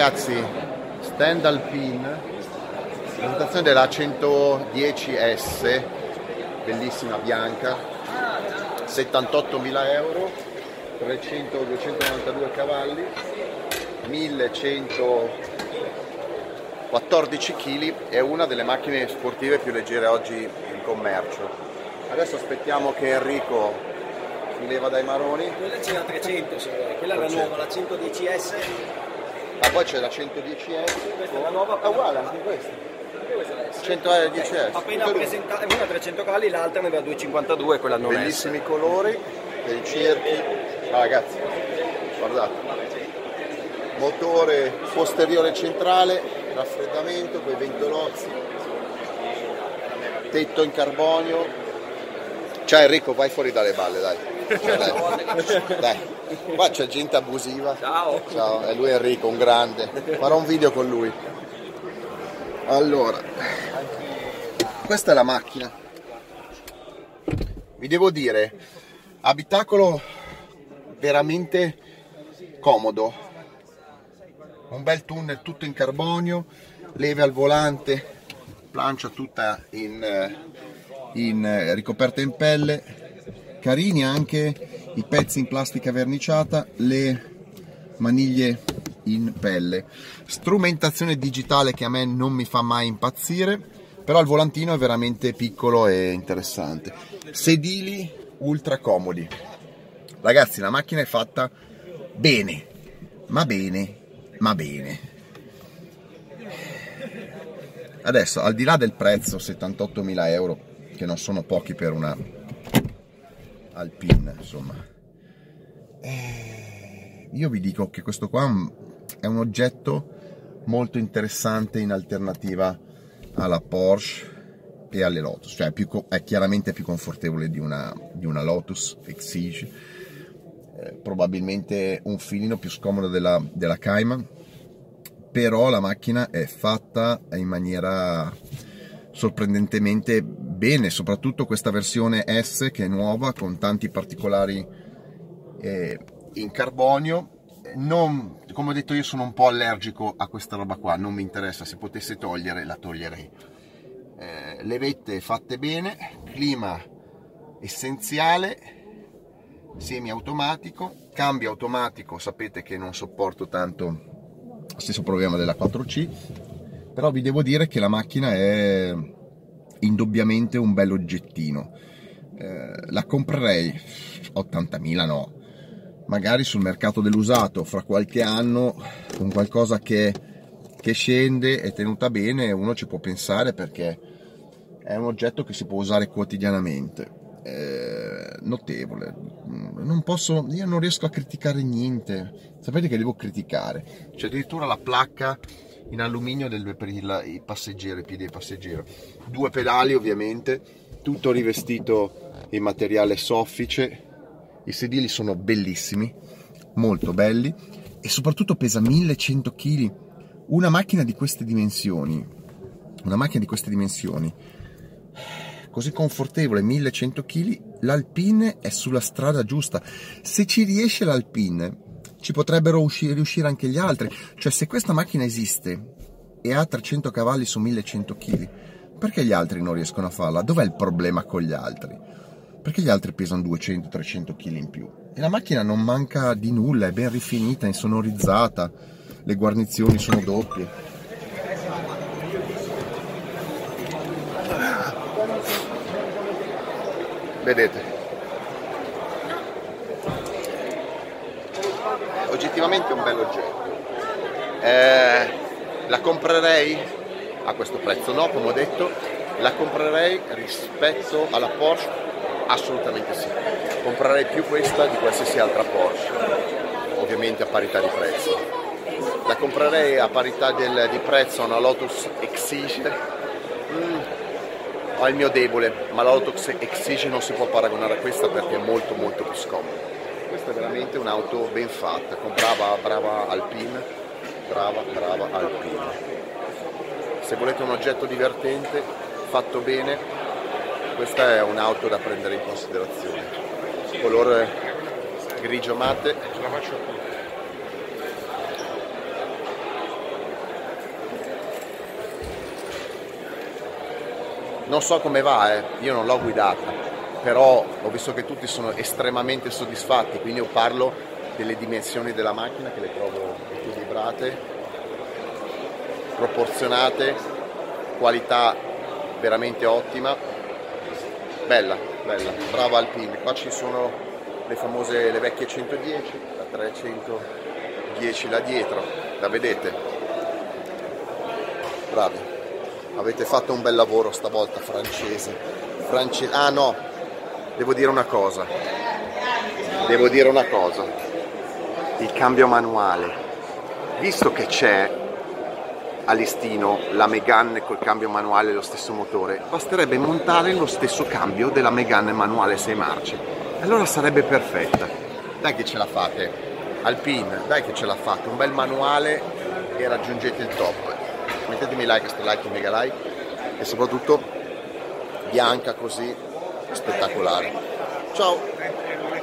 Ragazzi, stand Alpine, presentazione della 110S, bellissima, bianca, 78.000 euro, 292 cavalli, 1114 kg, è una delle macchine sportive più leggere oggi in commercio. Adesso aspettiamo che Enrico si leva dai maroni. Quella c'è la 300, se vuoi, quella è la nuova, la 110S. Ah, poi c'è la 110S, questa è la nuova, è uguale anche questa. Anche questa è la 110S. Appena presentata, una 300 cavalli, l'altra ne aveva 252, quella non è. Bellissimi colori, dei cerchi. Ah, ragazzi, guardate. Motore posteriore centrale, raffreddamento, poi ventolozzi, tetto in carbonio. Ciao Enrico, vai fuori dalle balle, dai. Cioè, dai. Qua c'è gente abusiva. Ciao. Ciao, è lui Enrico, un grande. Farò un video con lui. Allora, questa è la macchina. Vi devo dire, abitacolo veramente comodo. Un bel tunnel tutto in carbonio, leve al volante, plancia tutta ricoperta in pelle, carini anche i pezzi in plastica verniciata, le maniglie in pelle. Strumentazione digitale che a me non mi fa mai impazzire, però il volantino è veramente piccolo e interessante. Sedili ultra comodi. Ragazzi, la macchina è fatta bene, ma bene. Ma bene. Adesso, al di là del prezzo, 78.000 euro, che non sono pochi per una Alpine, insomma, io vi dico che questo qua è un oggetto molto interessante in alternativa alla Porsche e alle Lotus, cioè è chiaramente più confortevole di una Lotus Exige, probabilmente un filino più scomodo della Cayman, però la macchina è fatta in maniera sorprendentemente bene, soprattutto questa versione S che è nuova, con tanti particolari in carbonio. Non, come ho detto, io sono un po' allergico a questa roba qua, non mi interessa, se potessi togliere la toglierei. Levette fatte bene, clima essenziale, semi automatico, cambio automatico. Sapete che non sopporto tanto lo stesso problema della 4C, però vi devo dire che la macchina è indubbiamente un bel oggettino. La comprerei 80.000 no, magari sul mercato dell'usato fra qualche anno, con qualcosa che scende e tenuta bene uno ci può pensare, perché è un oggetto che si può usare quotidianamente. Notevole, io non riesco a criticare niente. Sapete che devo criticare? C'è addirittura la placca in alluminio per i passeggeri, i piedi dei passeggeri, due pedali ovviamente, tutto rivestito in materiale soffice. I sedili sono bellissimi, molto belli, e soprattutto pesa 1100 kg. Una macchina di queste dimensioni così confortevole, 1100 kg, l'Alpine è sulla strada giusta. Se ci riesce l'Alpine, ci potrebbero riuscire anche gli altri. Cioè, se questa macchina esiste e ha 300 cavalli su 1100 kg, perché gli altri non riescono a farla? Dov'è il problema con gli altri? Perché gli altri pesano 200-300 kg in più? E la macchina non manca di nulla, è ben rifinita, insonorizzata, le guarnizioni sono doppie. Vedete, oggettivamente è un bel oggetto. La comprerei a questo prezzo? No, come ho detto, la comprerei rispetto alla Porsche? Assolutamente sì, comprerei più questa di qualsiasi altra Porsche, ovviamente a parità di prezzo. La comprerei a parità di prezzo a una Lotus Exige? Ho il mio debole, ma la Lotus Exige non si può paragonare a questa perché è molto molto più scomoda. Questa è veramente un'auto ben fatta, con brava Alpine. Se volete un oggetto divertente, fatto bene, questa è un'auto da prendere in considerazione. Colore grigio matte. Non so come va, io non l'ho guidata, però ho visto che tutti sono estremamente soddisfatti, quindi io parlo delle dimensioni della macchina che le trovo equilibrate, proporzionate, qualità veramente ottima, bella, brava Alpine. Qua ci sono le famose, le vecchie 110, la 310 là dietro, la vedete? Bravi. Avete fatto un bel lavoro stavolta, francese. Ah no, devo dire una cosa. Il cambio manuale, visto che c'è a listino la Megane col cambio manuale e lo stesso motore, basterebbe montare lo stesso cambio della Megane manuale 6 marce. Allora sarebbe perfetta. Dai che ce la fate, Alpine, dai che ce la fate. Un bel manuale e raggiungete il top. Mettetemi like, stralike, mega like e soprattutto bianca così spettacolare. Ciao!